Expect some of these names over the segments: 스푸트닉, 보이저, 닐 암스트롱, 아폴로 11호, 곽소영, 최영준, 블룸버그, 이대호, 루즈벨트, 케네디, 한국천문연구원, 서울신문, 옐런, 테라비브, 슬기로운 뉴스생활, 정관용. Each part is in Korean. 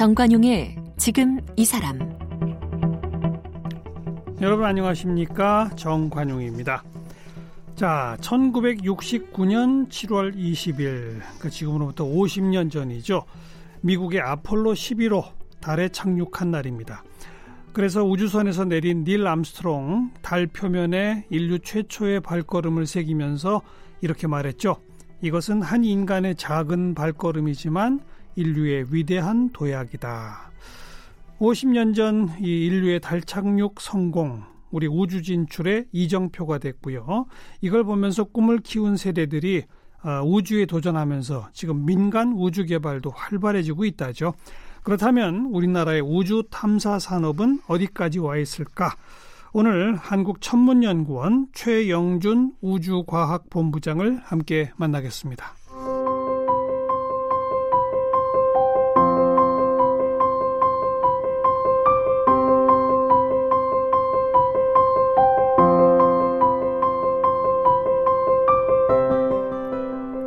정관용의 지금 이 사람. 여러분 안녕하십니까? 정관용입니다. 자, 1969년 7월 20일, 지금으로부터 50년 전이죠. 미국의 아폴로 11호 달에 착륙한 날입니다. 그래서 우주선에서 내린 닐 암스트롱, 달 표면에 인류 최초의 발걸음을 새기면서 이렇게 말했죠. 이것은 한 인간의 작은 발걸음이지만 인류의 위대한 도약이다. 50년 전 이 인류의 달 착륙 성공, 우리 우주 진출의 이정표가 됐고요. 이걸 보면서 꿈을 키운 세대들이 우주에 도전하면서 지금 민간 우주 개발도 활발해지고 있다죠. 그렇다면 우리나라의 우주 탐사 산업은 어디까지 와 있을까? 오늘 한국천문연구원 최영준 우주과학본부장을 함께 만나겠습니다.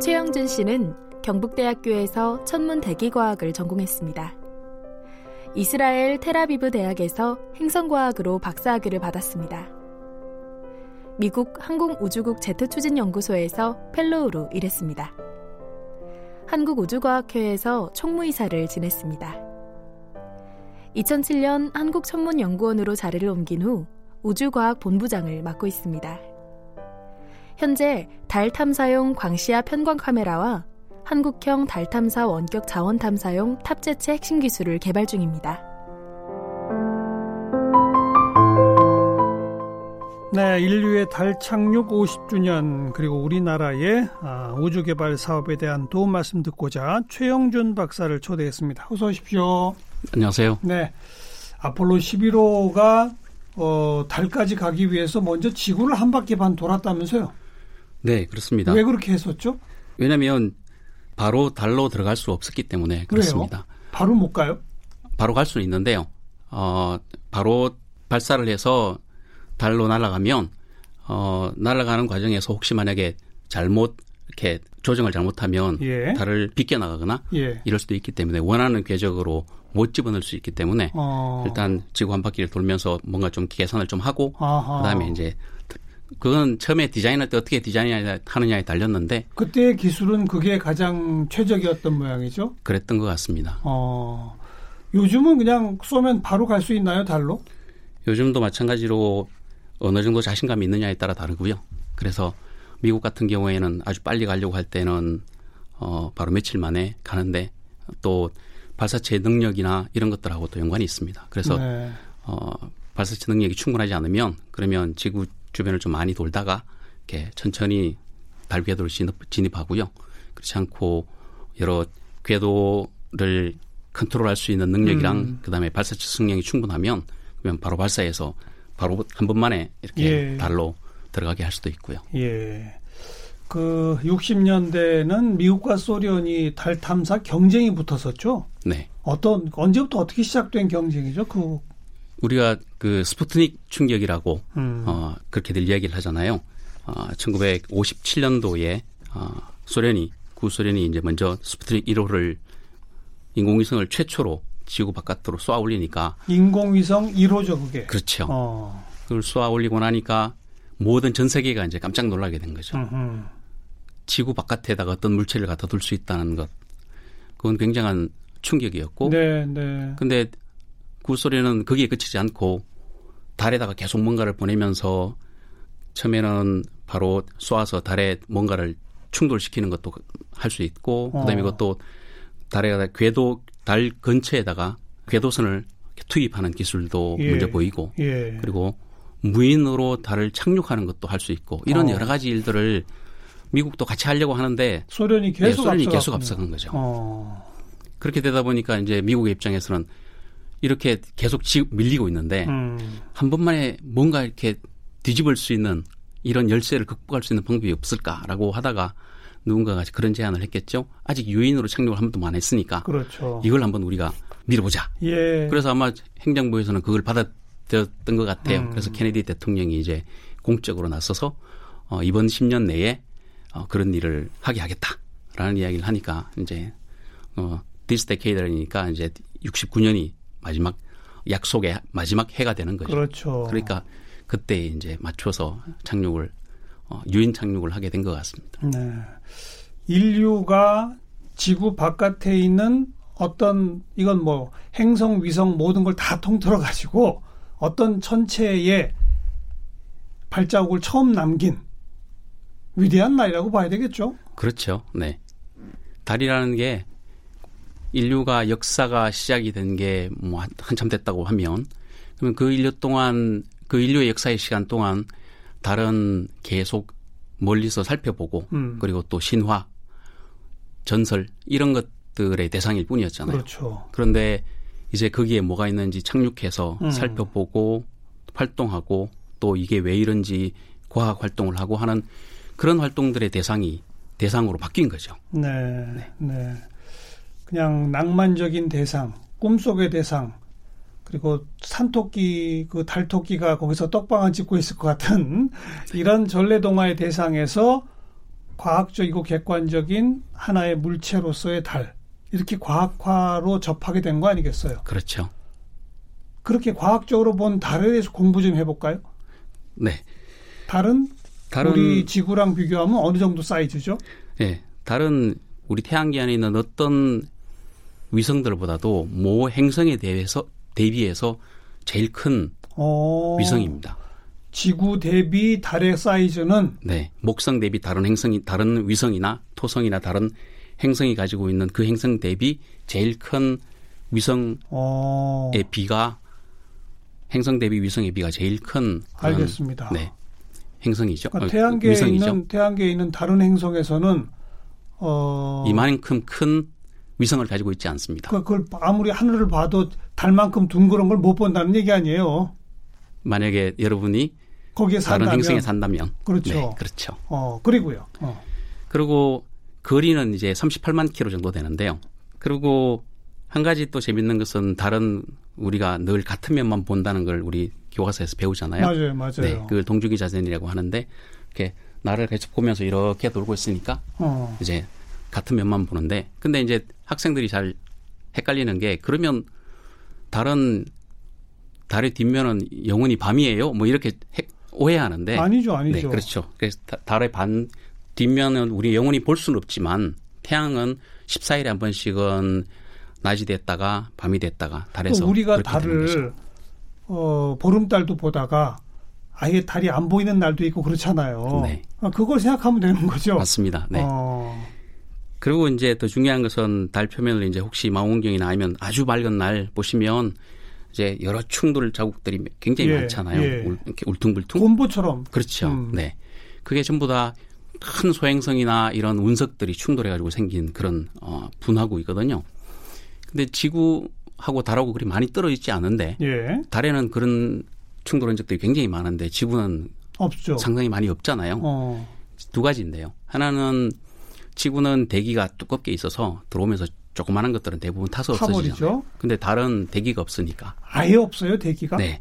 최영준 씨는 경북대학교에서 천문대기과학을 전공했습니다. 이스라엘 테라비브 대학에서 행성과학으로 박사학위를 받았습니다. 미국 항공우주국 제트추진연구소에서 펠로우로 일했습니다. 한국우주과학회에서 총무이사를 지냈습니다. 2007년 한국천문연구원으로 자리를 옮긴 후 우주과학본부장을 맡고 있습니다. 현재 달 탐사용 광시야 편광 카메라와 한국형 달탐사 원격 자원탐사용 탑재체 핵심 기술을 개발 중입니다. 네, 인류의 달 착륙 50주년 그리고 우리나라의 우주개발 사업에 대한 도움 말씀 듣고자 최영준 박사를 초대했습니다. 어서 오십시오. 안녕하세요. 네, 아폴로 11호가 달까지 가기 위해서 먼저 지구를 한 바퀴 반 돌았다면서요? 네, 그렇습니다. 왜 그렇게 했었죠? 왜냐하면 바로 달로 들어갈 수 없었기 때문에 그렇습니다. 그래요? 바로 못 가요? 바로 갈 수는 있는데요. 바로 발사를 해서 달로 날아가면 날아가는 과정에서 혹시 만약에 이렇게 조정을 잘못하면 달을 빗겨나가거나 이럴 수도 있기 때문에 원하는 궤적으로 못 집어넣을 수 있기 때문에 일단 지구 한 바퀴를 돌면서 뭔가 좀 계산을 좀 하고 그다음에 이제 그건 처음에 디자인할 때 어떻게 디자인하느냐에 달렸는데 그때의 기술은 그게 가장 최적이었던 모양이죠? 그랬던 것 같습니다. 요즘은 그냥 쏘면 바로 갈 수 있나요, 달로? 요즘도 마찬가지로 어느 정도 자신감이 있느냐에 따라 다르고요. 그래서 미국 같은 경우에는 아주 빨리 가려고 할 때는 바로 며칠 만에 가는데 또 발사체 능력이나 이런 것들하고 또 연관이 있습니다. 그래서 발사체 능력이 충분하지 않으면 그러면 지구 주변을 좀 많이 돌다가 이렇게 천천히 달 궤도를 진입하고요. 그렇지 않고 여러 궤도를 컨트롤할 수 있는 능력이랑 그다음에 발사체 성능이 충분하면 그러면 바로 발사해서 바로 한 번만에 이렇게 달로 들어가게 할 수도 있고요. 예, 그 60년대는 미국과 소련이 달 탐사 경쟁이 붙었었죠. 네. 언제부터 어떻게 시작된 경쟁이죠? 우리가 그 스푸트닉 충격이라고 그렇게들 이야기를 하잖아요. 1957년도에 구소련이 이제 먼저 스푸트닉 1호를 인공위성을 최초로 지구 바깥으로 쏘아 올리니까 인공위성 1호죠, 그게. 그렇죠. 그걸 쏘아 올리고 나니까 모든 전 세계가 이제 깜짝 놀라게 된 거죠. 지구 바깥에다가 어떤 물체를 갖다 둘 수 있다는 것, 그건 굉장한 충격이었고. 네, 네. 근데 구소련은 거기에 그치지 않고 달에다가 계속 뭔가를 보내면서 처음에는 바로 쏘아서 달에 뭔가를 충돌시키는 것도 할 수 있고, 그다음에 이것도 달에다가 달 근처에다가 궤도선을 투입하는 기술도 먼저 보이고, 그리고 무인으로 달을 착륙하는 것도 할 수 있고 이런 여러 가지 일들을 미국도 같이 하려고 하는데 소련이 계속 앞서간 거죠. 그렇게 되다 보니까 이제 미국의 입장에서는 이렇게 계속 밀리고 있는데 한 번만에 뭔가 이렇게 뒤집을 수 있는 이런 열쇠를 극복할 수 있는 방법이 없을까라고 하다가 누군가가 그런 제안을 했겠죠. 아직 유인으로 착륙을 한 번도 안 했으니까 그렇죠. 이걸 한번 우리가 밀어보자. 그래서 아마 행정부에서는 그걸 받아들였던 것 같아요. 그래서 케네디 대통령이 이제 공적으로 나서서 이번 10년 내에 그런 일을 하게 하겠다라는 이야기를 하니까 이제 this decade라니까 이제 69년이 마지막 약속의 마지막 해가 되는 거죠. 그렇죠. 그러니까 그때 이제 맞춰서 착륙을 유인 착륙을 하게 된 것 같습니다. 네. 인류가 지구 바깥에 있는 어떤 이건 뭐 행성, 위성 모든 걸 다 통틀어 가지고 어떤 천체에 발자국을 처음 남긴 위대한 날이라고 봐야 되겠죠. 그렇죠. 네. 달이라는 게 인류가 역사가 시작이 된 게 뭐 한참 됐다고 하면 그러면 그 인류 동안 그 인류의 역사의 시간 동안 달은 계속 멀리서 살펴보고 그리고 또 신화, 전설 이런 것들의 대상일 뿐이었잖아요. 그렇죠. 그런데 이제 거기에 뭐가 있는지 착륙해서 살펴보고 활동하고 또 이게 왜 이런지 과학 활동을 하고 하는 그런 활동들의 대상이 대상으로 바뀐 거죠. 네, 네. 네. 그냥 낭만적인 대상, 꿈속의 대상, 그리고 산토끼, 그 달토끼가 거기서 떡방아 짚고 있을 것 같은 이런 전래동화의 대상에서 과학적이고 객관적인 하나의 물체로서의 달, 이렇게 과학화로 접하게 된 거 아니겠어요? 그렇죠. 그렇게 과학적으로 본 달에 대해서 공부 좀 해볼까요? 네. 달은 우리 지구랑 비교하면 어느 정도 사이즈죠? 네. 달은 우리 태양계 안에 있는 어떤 위성들보다도 모 행성에 대비해서 제일 큰 위성입니다. 지구 대비 달의 사이즈는? 네. 목성 대비 다른 행성이, 다른 위성이나 토성이나 다른 행성이 가지고 있는 그 행성 대비 제일 큰 위성의 비가, 행성 대비 위성의 비가 제일 큰. 그런, 알겠습니다. 네. 행성이죠. 그러니까 태양계에 있는 다른 행성에서는 이만큼 큰 위성을 가지고 있지 않습니다. 그걸 아무리 하늘을 봐도 달만큼 둥그런 걸 못 본다는 얘기 아니에요. 만약에 여러분이 거기에 산다면, 다른 행성에 산다면. 그렇죠. 네, 그렇죠. 그리고요. 그리고 거리는 이제 38만 킬로 정도 되는데요. 그리고 한 가지 또 재밌는 것은 다른 우리가 늘 같은 면만 본다는 걸 우리 교과서에서 배우잖아요. 맞아요, 맞아요. 네, 그걸 동주기 자전이라고 하는데 이렇게 나를 계속 보면서 이렇게 돌고 있으니까 이제 같은 면만 보는데 근데 이제 학생들이 잘 헷갈리는 게 그러면 다른 달의 뒷면은 영원히 밤이에요. 뭐 이렇게 오해하는데 아니죠. 네, 그렇죠. 그래서 달의 반 뒷면은 우리 영원히 볼 수는 없지만 태양은 14일에 한 번씩은 낮이 됐다가 밤이 됐다가 달에서 우리가 달을 보름달도 보다가 아예 달이 안 보이는 날도 있고 그렇잖아요. 네. 그걸 생각하면 되는 거죠. 맞습니다. 네. 그리고 이제 더 중요한 것은 달 표면을 이제 혹시 망원경이나 아니면 아주 밝은 날 보시면 이제 여러 충돌 자국들이 굉장히 많잖아요. 이렇게 울퉁불퉁. 곰보처럼. 그렇죠. 네. 그게 전부 다 큰 소행성이나 이런 운석들이 충돌해가지고 생긴 그런 분화구이거든요. 근데 지구하고 달하고 그리 많이 떨어지지 않은데 달에는 그런 충돌 흔적들이 굉장히 많은데 지구는 없죠. 상당히 많이 없잖아요. 두 가지인데요. 하나는 지구는 대기가 두껍게 있어서 들어오면서 조그마한 것들은 대부분 타서 없어지잖아요. 근데 달은 대기가 없으니까. 아예 없어요, 대기가? 네.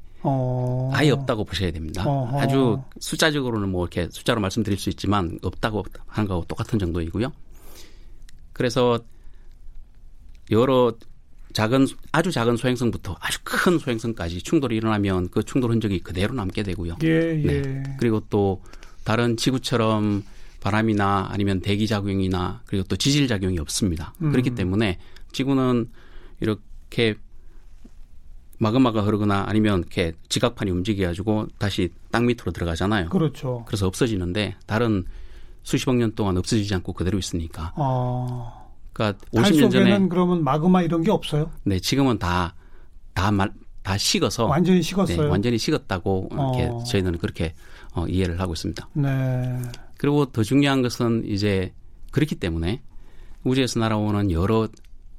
아예 없다고 보셔야 됩니다. 아주 숫자적으로는 뭐 이렇게 숫자로 말씀드릴 수 있지만 없다고 하는 거하고 똑같은 정도이고요. 그래서 여러 작은 아주 작은 소행성부터 아주 큰 소행성까지 충돌이 일어나면 그 충돌 흔적이 그대로 남게 되고요. 예. 네. 그리고 또 다른 지구처럼 바람이나 아니면 대기 작용이나 그리고 또 지질 작용이 없습니다. 그렇기 때문에 지구는 이렇게 마그마가 흐르거나 아니면 이렇게 지각판이 움직여가지고 다시 땅 밑으로 들어가잖아요. 그렇죠. 그래서 없어지는데 달은 수십억 년 동안 없어지지 않고 그대로 있으니까. 그러니까 50년 전에 그러면 마그마 이런 게 없어요? 네, 지금은 다 식어서 완전히 식었어요. 네, 완전히 식었다고 이렇게 저희는 그렇게 이해를 하고 있습니다. 네. 그리고 더 중요한 것은 이제 그렇기 때문에 우주에서 날아오는 여러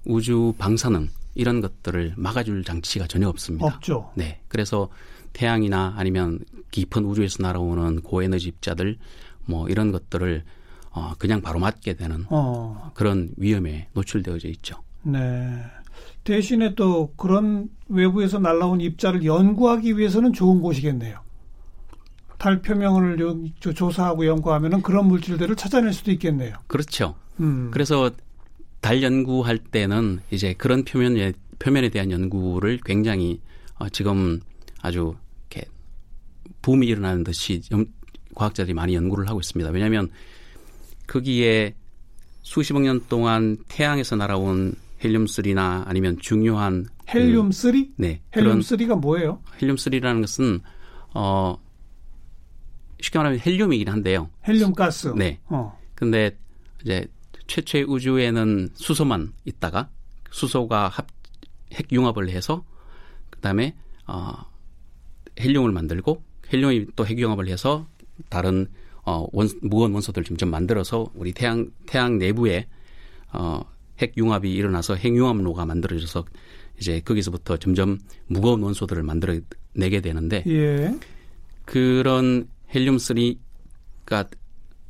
우주 방사능 이런 것들을 막아줄 장치가 전혀 없습니다. 없죠. 네, 그래서 태양이나 아니면 깊은 우주에서 날아오는 고에너지 입자들 뭐 이런 것들을 그냥 바로 맞게 되는 그런 위험에 노출되어져 있죠. 네. 대신에 또 그런 외부에서 날아온 입자를 연구하기 위해서는 좋은 곳이겠네요. 달 표면을 조사하고 연구하면 그런 물질들을 찾아낼 수도 있겠네요. 그렇죠. 그래서 달 연구할 때는 이제 그런 표면 표면에 대한 연구를 굉장히 지금 아주 이렇게 붐이 일어나는 듯이 과학자들이 많이 연구를 하고 있습니다. 왜냐하면 거기에 수십억 년 동안 태양에서 날아온 헬륨3나 아니면 중요한 헬륨3? 네. 헬륨3가 뭐예요? 헬륨3라는 것은 쉽게 말하면 헬륨이긴 한데요. 헬륨가스. 네. 근데 이제 최초의 우주에는 수소만 있다가 수소가 핵융합을 해서 그다음에 헬륨을 만들고 헬륨이 또 핵융합을 해서 다른 무거운 원소들을 점점 만들어서 우리 태양 내부에 핵융합이 일어나서 핵융합로가 만들어져서 이제 거기서부터 점점 무거운 원소들을 만들어내게 되는데 예. 그런 헬륨3가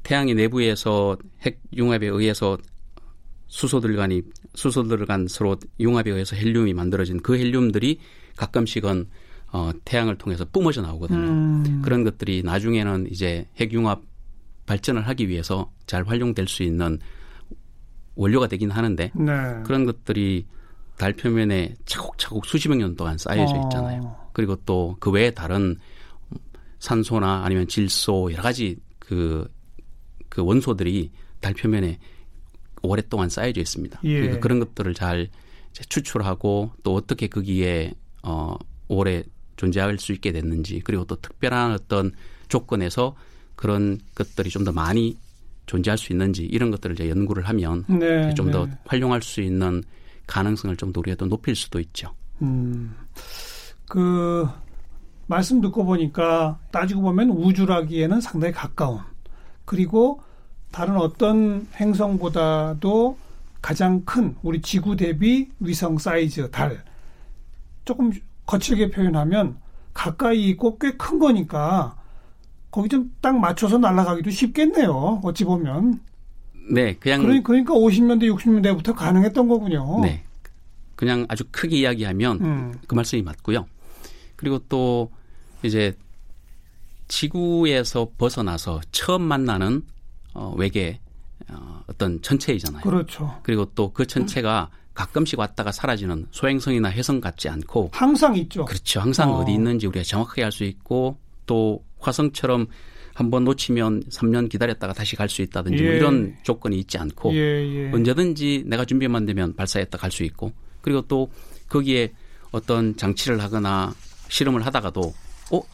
태양의 내부에서 핵융합에 의해서 수소들 간 서로 융합에 의해서 헬륨이 만들어진 그 헬륨들이 가끔씩은 태양을 통해서 뿜어져 나오거든요. 그런 것들이 나중에는 이제 핵융합 발전을 하기 위해서 잘 활용될 수 있는 원료가 되긴 하는데 네. 그런 것들이 달 표면에 차곡차곡 수십억 년 동안 쌓여져 있잖아요. 그리고 또 그 외에 다른 산소나 아니면 질소 여러 가지 그 원소들이 달 표면에 오랫동안 쌓여져 있습니다. 예. 그러니까 그런 것들을 잘 추출하고 또 어떻게 거기에 오래 존재할 수 있게 됐는지 그리고 또 특별한 어떤 조건에서 그런 것들이 좀 더 많이 존재할 수 있는지 이런 것들을 이제 연구를 하면 네, 좀 더 네. 활용할 수 있는 가능성을 좀 우리가 더 높일 수도 있죠. 그 말씀 듣고 보니까 따지고 보면 우주라기에는 상당히 가까운 그리고 다른 어떤 행성보다도 가장 큰 우리 지구 대비 위성 사이즈 달 조금 거칠게 표현하면 가까이 있고 꽤 큰 거니까 거기 좀 딱 맞춰서 날아가기도 쉽겠네요. 어찌 보면. 네, 그냥 그러니까 50년대, 60년대부터 가능했던 거군요. 네, 그냥 아주 크게 이야기하면 그 말씀이 맞고요. 그리고 또 이제 지구에서 벗어나서 처음 만나는 외계 어떤 천체이잖아요. 그렇죠. 그리고 또 그 천체가 가끔씩 왔다가 사라지는 소행성이나 혜성 같지 않고 항상 있죠. 그렇죠. 항상 어디 있는지 우리가 정확하게 알 수 있고 또 화성처럼 한번 놓치면 3년 기다렸다가 다시 갈 수 있다든지 예. 뭐 이런 조건이 있지 않고 예, 예. 언제든지 내가 준비만 되면 발사했다 갈 수 있고 그리고 또 거기에 어떤 장치를 하거나 실험을 하다가도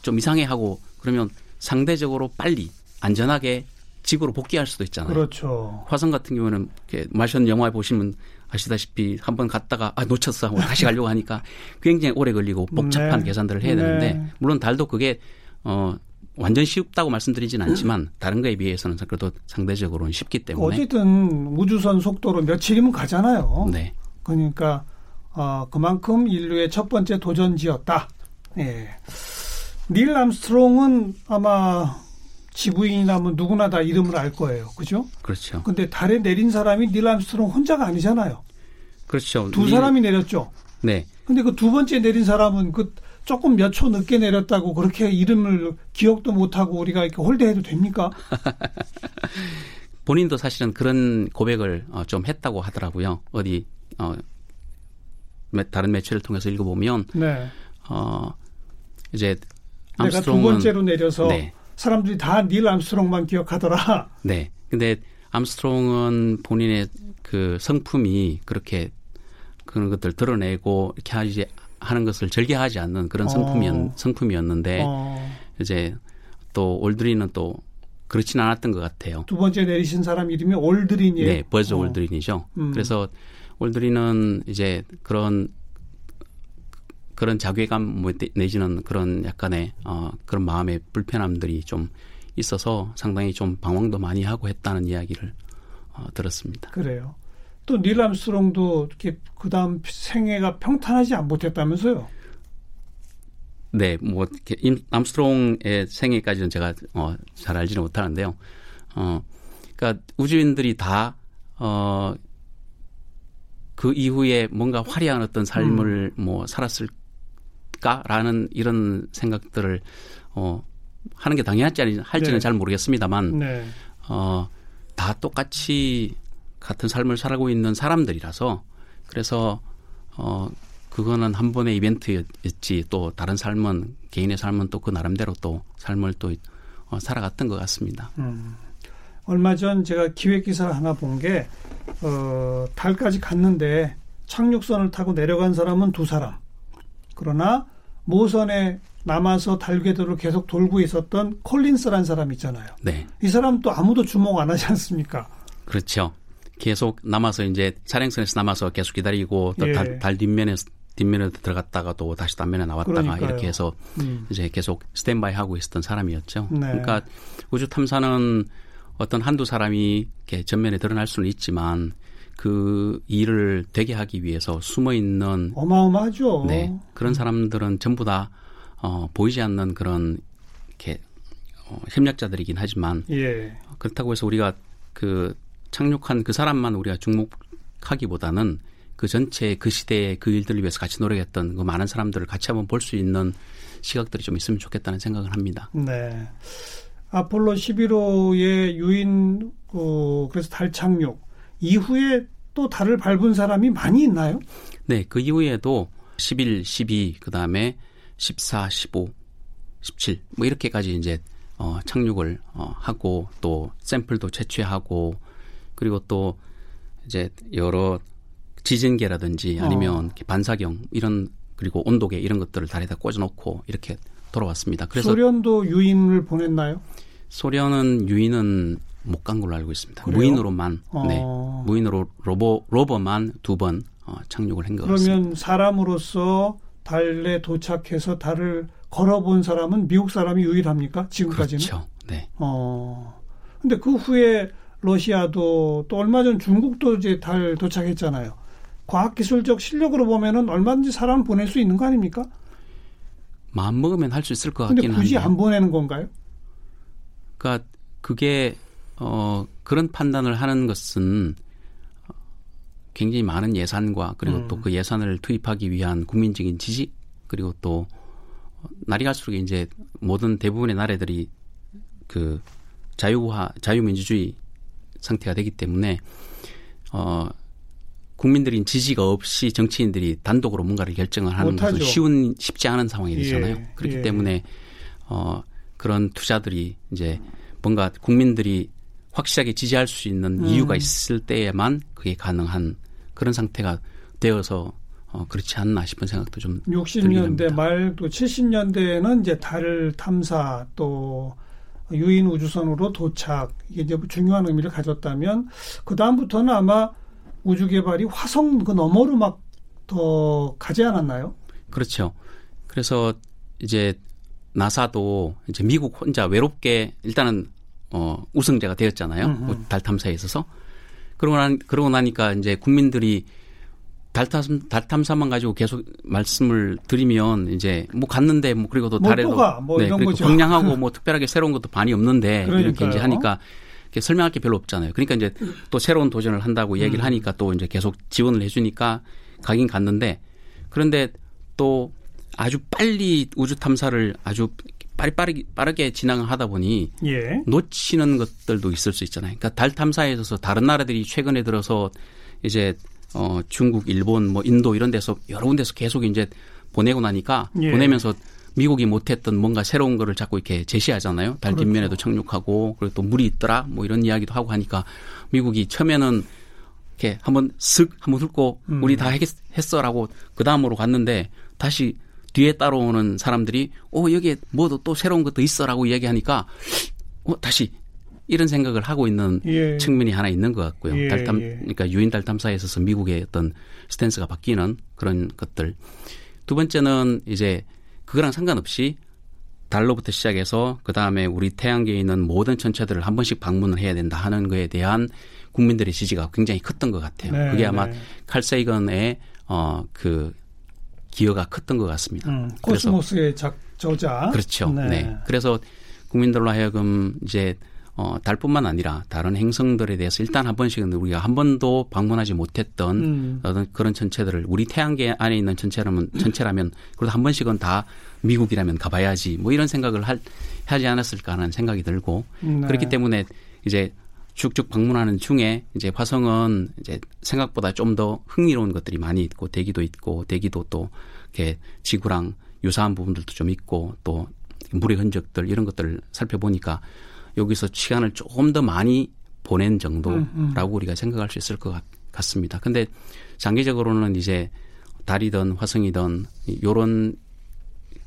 좀 이상해 하고 그러면 상대적으로 빨리 안전하게 지구로 복귀할 수도 있잖아요. 그렇죠. 화성 같은 경우는 마션 영화에 보시면 아시다시피 한번 갔다가 놓쳤어 하고 다시 가려고 하니까 굉장히 오래 걸리고 복잡한 네. 계산들을 해야 되는데 네. 물론 달도 그게 완전 쉽다고 말씀드리진 않지만 다른 거에 비해서는 그래도 상대적으로는 쉽기 때문에 어쨌든 우주선 속도로 며칠이면 가잖아요. 네. 그러니까 그만큼 인류의 첫 번째 도전지였다. 예. 닐 암스트롱은 아마 지구인이라면 누구나 다 이름을 알 거예요. 그죠? 그렇죠. 근데 달에 내린 사람이 닐 암스트롱 혼자가 아니잖아요. 그렇죠. 두 사람이 내렸죠. 네. 근데 그 두 번째 내린 사람은 조금 몇 초 늦게 내렸다고 그렇게 이름을 기억도 못하고 우리가 이렇게 홀대해도 됩니까? 본인도 사실은 그런 고백을 좀 했다고 하더라고요. 어디, 다른 매체를 통해서 읽어보면. 네. 이제 암스트롱은. 내가 두 번째로 내려서. 네. 사람들이 다 닐 암스트롱만 기억하더라. 네. 근데 암스트롱은 본인의 그 성품이 그렇게 그런 것들 드러내고 이렇게 하는 것을 즐겨하지 않는 그런 성품이었는데 이제 또 올드린은 또 그렇진 않았던 것 같아요. 두 번째 내리신 사람 이름이 올드린이에요. 네, 버즈 올드린이죠. 그래서 올드린은 이제 그런 자괴감 내지는 그런 약간의 그런 마음의 불편함들이 좀 있어서 상당히 좀 방황도 많이 하고 했다는 이야기를 들었습니다. 그래요. 또 닐 암스트롱도 이렇게 그다음 생애가 평탄하지 못했다면서요? 네, 뭐 이렇게 암스트롱의 생애까지는 제가 잘 알지는 못하는데요. 그러니까 우주인들이 다 그 이후에 뭔가 화려한 어떤 삶을 뭐 살았을 라는 이런 생각들을 하는 게 당연할지 할지는 네. 잘 모르겠습니다만 네. 다 똑같이 같은 삶을 살고 있는 사람들이라서 그래서 그거는 한 번의 이벤트였지 또 다른 삶은 개인의 삶은 또 그 나름대로 또 삶을 또 살아갔던 것 같습니다. 얼마 전 제가 기획기사를 하나 본 게 달까지 갔는데 착륙선을 타고 내려간 사람은 2사람. 그러나 모선에 남아서 달 궤도를 계속 돌고 있었던 콜린스라는 사람 있잖아요. 네. 이 사람도 아무도 주목 안 하지 않습니까? 그렇죠. 계속 남아서 이제 차량선에서 남아서 계속 기다리고 또 달 뒷면에 들어갔다가 또 다시 단면에 나왔다가 그러니까요. 이렇게 해서 이제 계속 스탠바이 하고 있었던 사람이었죠. 네. 그러니까 우주 탐사는 어떤 한두 사람이 이렇게 전면에 드러날 수는 있지만 그 일을 되게 하기 위해서 숨어 있는 어마어마하죠. 네, 그런 사람들은 전부 다 보이지 않는 그런 이렇게 협력자들이긴 하지만 예. 그렇다고 해서 우리가 그 착륙한 그 사람만 우리가 주목하기보다는 그 전체 그 시대의 그 일들을 위해서 같이 노력했던 그 많은 사람들을 같이 한번 볼 수 있는 시각들이 좀 있으면 좋겠다는 생각을 합니다. 네. 아폴로 11호의 유인 그래서 달 착륙 이후에 또 달을 밟은 사람이 많이 있나요? 네. 그 이후에도 11, 12 그다음에 14, 15, 17 뭐 이렇게까지 이제 착륙을 하고 또 샘플도 채취하고 그리고 또 이제 여러 지진계라든지 아니면 반사경 이런 그리고 온도계 이런 것들을 달에다 꽂아놓고 이렇게 돌아왔습니다. 그래서 소련도 유인을 보냈나요? 소련은 유인은 못 간 걸로 알고 있습니다. 그래요? 무인으로만 네, 무인으로 로버만 2번 착륙을 한 것 같습니다. 그러면 사람으로서 달에 도착해서 달을 걸어본 사람은 미국 사람이 유일합니까? 지금까지는? 그렇죠. 네. 근데 그 후에 러시아도 또 얼마 전 중국도 이제 달 도착했잖아요. 과학기술적 실력으로 보면은 얼마든지 사람 보낼 수 있는 거 아닙니까? 마음 먹으면 할 수 있을 것 같기는 한데. 근데 굳이 안 보내는 건가요? 그러니까 그게 그런 판단을 하는 것은 굉장히 많은 예산과 그리고 또 그 예산을 투입하기 위한 국민적인 지지 그리고 또 날이 갈수록 이제 모든 대부분의 나라들이 그 자유민주주의 상태가 되기 때문에 국민들인 지지가 없이 정치인들이 단독으로 뭔가를 결정을 하는 것은 쉽지 않은 상황이 되잖아요. 예, 그렇기 때문에 그런 투자들이 이제 뭔가 국민들이 확실하게 지지할 수 있는 이유가 있을 때에만 그게 가능한 그런 상태가 되어서 그렇지 않나 싶은 생각도 좀 60년대 말 또 70년대에는 이제 달 탐사 또 유인 우주선으로 도착 이게 이제 중요한 의미를 가졌다면 그 다음부터는 아마 우주 개발이 화성 그 너머로 막 더 가지 않았나요? 그렇죠. 그래서 이제 나사도 이제 미국 혼자 외롭게 일단은 우승자가 되었잖아요. 달 탐사에 있어서. 그러고 나니까 이제 국민들이 달 탐사만 가지고 계속 말씀을 드리면 이제 뭐 갔는데 뭐 그리고 또 달에도 네, 그리고 경량하고 뭐 특별하게 새로운 것도 반이 없는데 그러니까요. 이렇게 이제 하니까 설명할 게 별로 없잖아요. 그러니까 이제 또 새로운 도전을 한다고 얘기를 하니까 또 이제 계속 지원을 해주니까 가긴 갔는데 그런데 또 아주 빨리 우주 탐사를 아주 빠르게 진행하다 보니 예. 놓치는 것들도 있을 수 있잖아요. 그러니까 달 탐사에 있어서 다른 나라들이 최근에 들어서 이제 중국, 일본, 뭐 인도 이런 데서 여러 군데서 계속 이제 보내고 나니까 예. 보내면서 미국이 못했던 뭔가 새로운 거를 자꾸 이렇게 제시하잖아요. 달 그렇죠. 뒷면에도 착륙하고 그리고 또 물이 있더라 뭐 이런 이야기도 하고 하니까 미국이 처음에는 이렇게 한번 슥 한번 훑고 우리 다 했어라고 그 다음으로 갔는데 다시 뒤에 따라오는 사람들이 여기에 뭐도 또 새로운 것도 있어라고 이야기하니까 다시 이런 생각을 하고 있는 예. 측면이 하나 있는 것 같고요. 예. 그러니까 유인 달 탐사에 있어서 미국의 어떤 스탠스가 바뀌는 그런 것들. 두 번째는 이제 그거랑 상관없이 달로부터 시작해서 그다음에 우리 태양계에 있는 모든 천체들을 한 번씩 방문을 해야 된다 하는 거에 대한 국민들의 지지가 굉장히 컸던 것 같아요. 네, 그게 아마 칼 세이건의 그 기여가 컸던 것 같습니다. 코스모스의 저자. 그렇죠. 네. 네. 그래서 국민들로 하여금 이제 달뿐만 아니라 다른 행성들에 대해서 일단 한 번씩은 우리가 한 번도 방문하지 못했던 어떤 그런 천체들을 우리 태양계 안에 있는 천체라면 그래도 한 번씩은 다 미국이라면 가봐야지 뭐 이런 생각을 하지 않았을까 하는 생각이 들고 네. 그렇기 때문에 이제 쭉쭉 방문하는 중에 이제 화성은 이제 생각보다 좀 더 흥미로운 것들이 많이 있고 대기도 또 이렇게 지구랑 유사한 부분들도 좀 있고 또 물의 흔적들 이런 것들을 살펴보니까 여기서 시간을 조금 더 많이 보낸 정도라고 우리가 생각할 수 있을 것 같습니다. 근데 장기적으로는 이제 달이든 화성이든 이런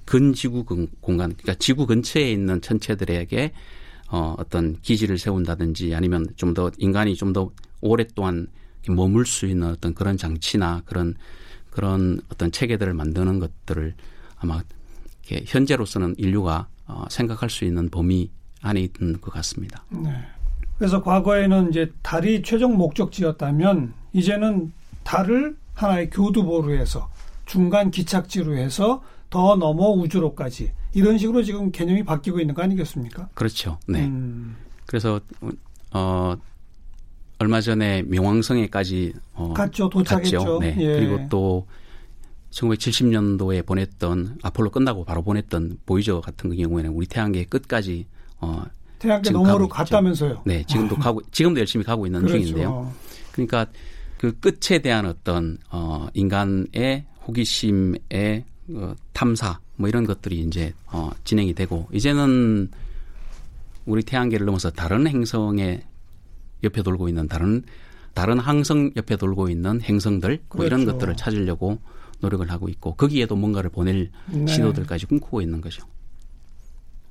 근지구 공간, 그러니까 지구 근처에 있는 천체들에게 어떤 기지를 세운다든지 아니면 좀 더 인간이 좀 더 오랫동안 머물 수 있는 어떤 그런 장치나 그런 어떤 체계들을 만드는 것들을 아마 이렇게 현재로서는 인류가 생각할 수 있는 범위 안에 있는 것 같습니다. 네. 그래서 과거에는 이제 달이 최종 목적지였다면 이제는 달을 하나의 교두보로 해서 중간 기착지로 해서 더 넘어 우주로까지 이런 식으로 지금 개념이 바뀌고 있는 거 아니겠습니까? 그렇죠. 네. 그래서 얼마 전에 명왕성에까지 갔죠. 도착했죠. 네. 예. 그리고 또 1970년도에 보냈던 아폴로 끝나고 바로 보냈던 보이저 같은 경우에는 우리 태양계 끝까지 태양계 너머로 갔다면서요? 네, 지금도 지금도 열심히 가고 있는 그렇죠. 중인데요. 그러니까 그 끝에 대한 어떤 인간의 호기심의 탐사 뭐 이런 것들이 이제 진행이 되고 이제는 우리 태양계를 넘어서 다른 행성에 옆에 돌고 있는 다른 항성 옆에 돌고 있는 행성들 그렇죠. 뭐 이런 것들을 찾으려고 노력을 하고 있고 거기에도 뭔가를 보낼 네. 시도들까지 꿈꾸고 있는 거죠.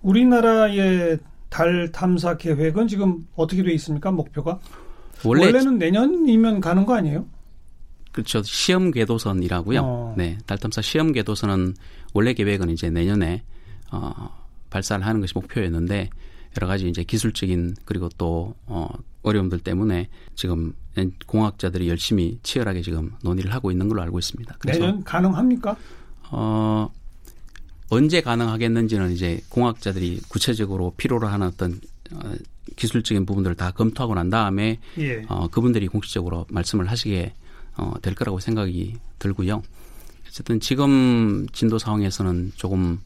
우리나라의 달 탐사 계획은 지금 어떻게 돼 있습니까? 목표가? 원래는 내년이면 가는 거 아니에요? 그렇죠. 시험 궤도선이라고요. 네, 달 탐사 시험 궤도선은 원래 계획은 이제 내년에 발사를 하는 것이 목표였는데 여러 가지 이제 기술적인 그리고 또 어려움들 때문에 지금 공학자들이 열심히 치열하게 지금 논의를 하고 있는 걸로 알고 있습니다. 그래서 내년 가능합니까? 언제 가능하겠는지는 이제 공학자들이 구체적으로 필요로 하는 어떤 기술적인 부분들을 다 검토하고 난 다음에 예. 그분들이 공식적으로 말씀을 하시게 될 거라고 생각이 들고요. 어쨌든 지금 진도 상황에서는 조금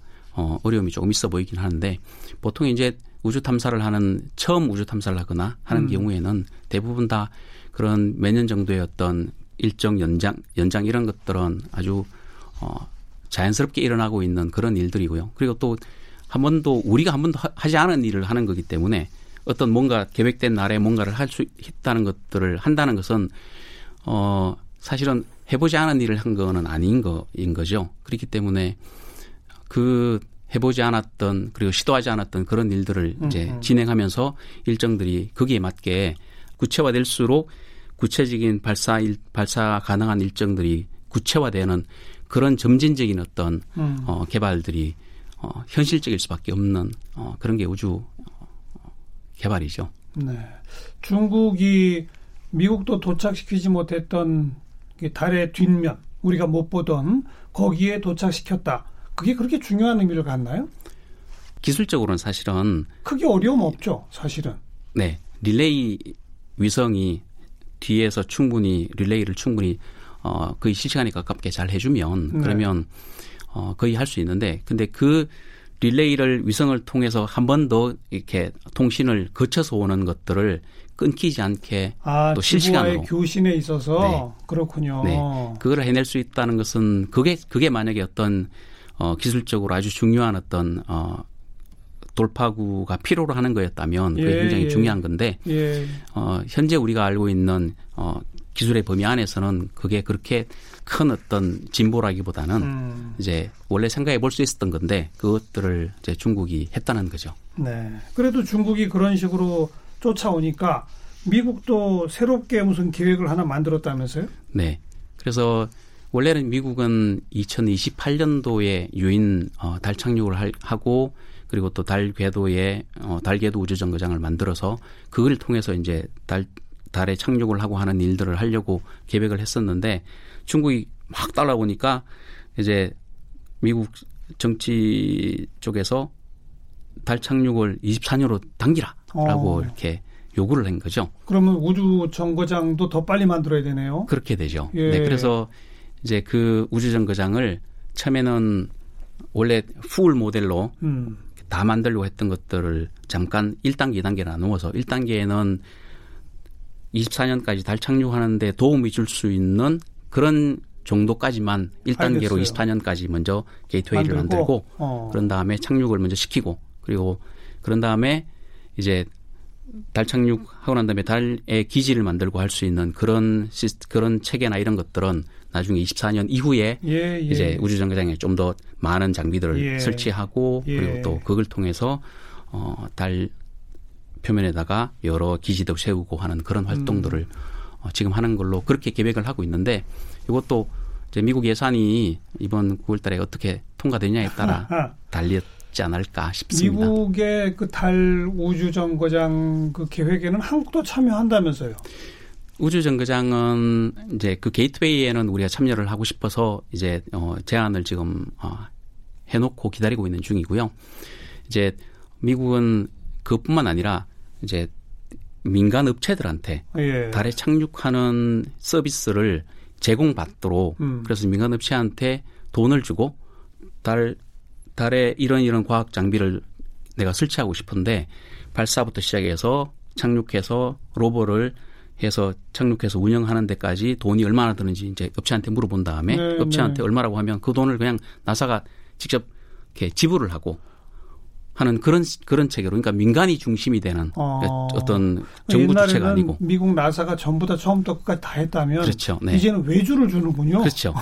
어려움이 조금 있어 보이긴 하는데 보통 이제 우주 탐사를 하는 처음 우주 탐사를 하거나 하는 경우에는 대부분 다 그런 몇 년 정도의 어떤 일정 연장 이런 것들은 아주 자연스럽게 일어나고 있는 그런 일들이고요. 그리고 또 우리가 한 번도 하지 않은 일을 하는 거기 때문에 어떤 뭔가 계획된 날에 뭔가를 할 수 있다는 것들을 한다는 것은 사실은 해보지 않은 일을 한 거는 아닌 거인 거죠. 그렇기 때문에 그 해보지 않았던 그리고 시도하지 않았던 그런 일들을 이제 진행하면서 일정들이 거기에 맞게 구체화될수록 구체적인 발사 가능한 일정들이 구체화되는 그런 점진적인 어떤 개발들이 현실적일 수밖에 없는 그런 게 우주 개발이죠. 네, 중국이 미국도 도착시키지 못했던 달의 뒷면, 우리가 못 보던 거기에 도착시켰다. 그게 그렇게 중요한 의미를 갖나요? 기술적으로는 사실은 크게 어려움 없죠, 사실은. 네, 릴레이 위성이 뒤에서 릴레이를 충분히 거의 실시간에 가깝게 잘 해주면 네. 그러면 거의 할 수 있는데, 근데 그 릴레이를 위성을 통해서 한 번 더 이렇게 통신을 거쳐서 오는 것들을 끊기지 않게 또 실시간으로 교신에 있어서 네. 그렇군요. 네, 그걸 해낼 수 있다는 것은 그게 만약에 어떤 기술적으로 아주 중요한 어떤 돌파구가 필요로 하는 거였다면 그게 굉장히 중요한 건데 현재 우리가 알고 있는 기술의 범위 안에서는 그게 그렇게 큰 어떤 진보라기보다는 이제 원래 생각해 볼 수 있었던 건데 그것들을 이제 중국이 했다는 거죠. 네. 그래도 중국이 그런 식으로 쫓아오니까 미국도 새롭게 무슨 계획을 하나 만들었다면서요? 네. 그래서 원래는 미국은 2028년도에 유인 달 착륙을 하고 그리고 또 달 궤도에 달 궤도 우주 정거장을 만들어서 그걸 통해서 이제 달에 착륙을 하고 하는 일들을 하려고 계획을 했었는데 중국이 막 따라오니까 이제 미국 정치 쪽에서 달 착륙을 24년으로 당기라라고 이렇게 요구를 한 거죠. 그러면 우주 정거장도 더 빨리 만들어야 되네요. 그렇게 되죠. 예. 네, 그래서 이제 그 우주 정거장을 처음에는 원래 풀 모델로 다 만들려고 했던 것들을 잠깐 1단계, 2단계로 나누어서 1단계에는 24년까지 달 착륙하는 데 도움이 줄 수 있는 그런 정도까지만 1단계로 알겠어요. 24년까지 먼저 게이트웨이를 만들고 그런 다음에 착륙을 먼저 시키고 그리고 그런 다음에 이제 달 착륙하고 난 다음에 달의 기지를 만들고 할 수 있는 그런 체계나 이런 것들은 나중에 24년 이후에 이제 우주정거장에 좀 더 많은 장비들을 설치하고 그리고 또 그걸 통해서 달 표면에다가 여러 기지도 세우고 하는 그런 활동들을 지금 하는 걸로 그렇게 계획을 하고 있는데 이것도 이제 미국 예산이 이번 9월 달에 어떻게 통과되냐에 따라 달렸지 않을까 싶습니다. 미국의 그 달 우주정거장 그 계획에는 한국도 참여한다면서요? 우주정거장은 이제 그 게이트웨이에는 우리가 참여를 하고 싶어서 이제 제안을 지금 해놓고 기다리고 있는 중이고요. 이제 미국은 그것뿐만 아니라 이제 민간 업체들한테 달에 착륙하는 서비스를 제공받도록 그래서 민간 업체한테 돈을 주고 달에 이런 과학 장비를 내가 설치하고 싶은데 발사부터 시작해서 착륙해서 로버를 해서 착륙해서 운영하는 데까지 돈이 얼마나 드는지 이제 업체한테 물어본 다음에 업체한테 얼마라고 하면 그 돈을 그냥 나사가 직접 이렇게 지불을 하고 하는 그런 체계로 그러니까 민간이 중심이 되는 어떤 정부 주체가 아니고 미국 나사가 전부 다 처음부터 끝까지 다 했다면 그렇죠. 네. 이제는 외주를 주는군요. 그렇죠.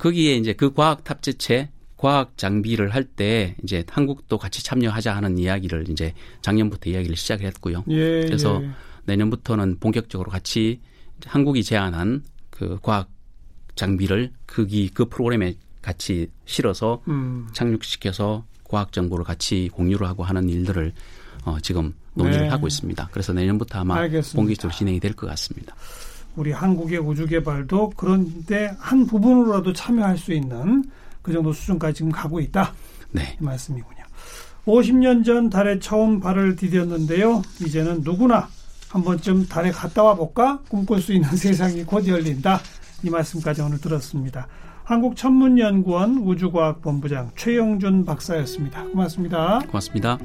거기에 이제 그 과학 탑재체 과학 장비를 할 때 이제 한국도 같이 참여하자 하는 이야기를 이제 작년부터 이야기를 시작했고요. 그래서 내년부터는 본격적으로 같이 한국이 제안한 그 과학 장비를 그 프로그램에 같이 실어서 착륙시켜서 과학 정보를 같이 공유를 하고 하는 일들을 지금 논의를 하고 있습니다. 그래서 내년부터 아마 본격적으로 진행이 될 것 같습니다. 우리 한국의 우주개발도 그런데 한 부분으로라도 참여할 수 있는 그 정도 수준까지 지금 가고 있다. 네. 이 말씀이군요. 50년 전 달에 처음 발을 디뎠는데요. 이제는 누구나 한 번쯤 달에 갔다 와볼까? 꿈꿀 수 있는 세상이 곧 열린다. 이 말씀까지 오늘 들었습니다. 한국천문연구원 우주과학본부장 최영준 박사였습니다. 고맙습니다. 고맙습니다.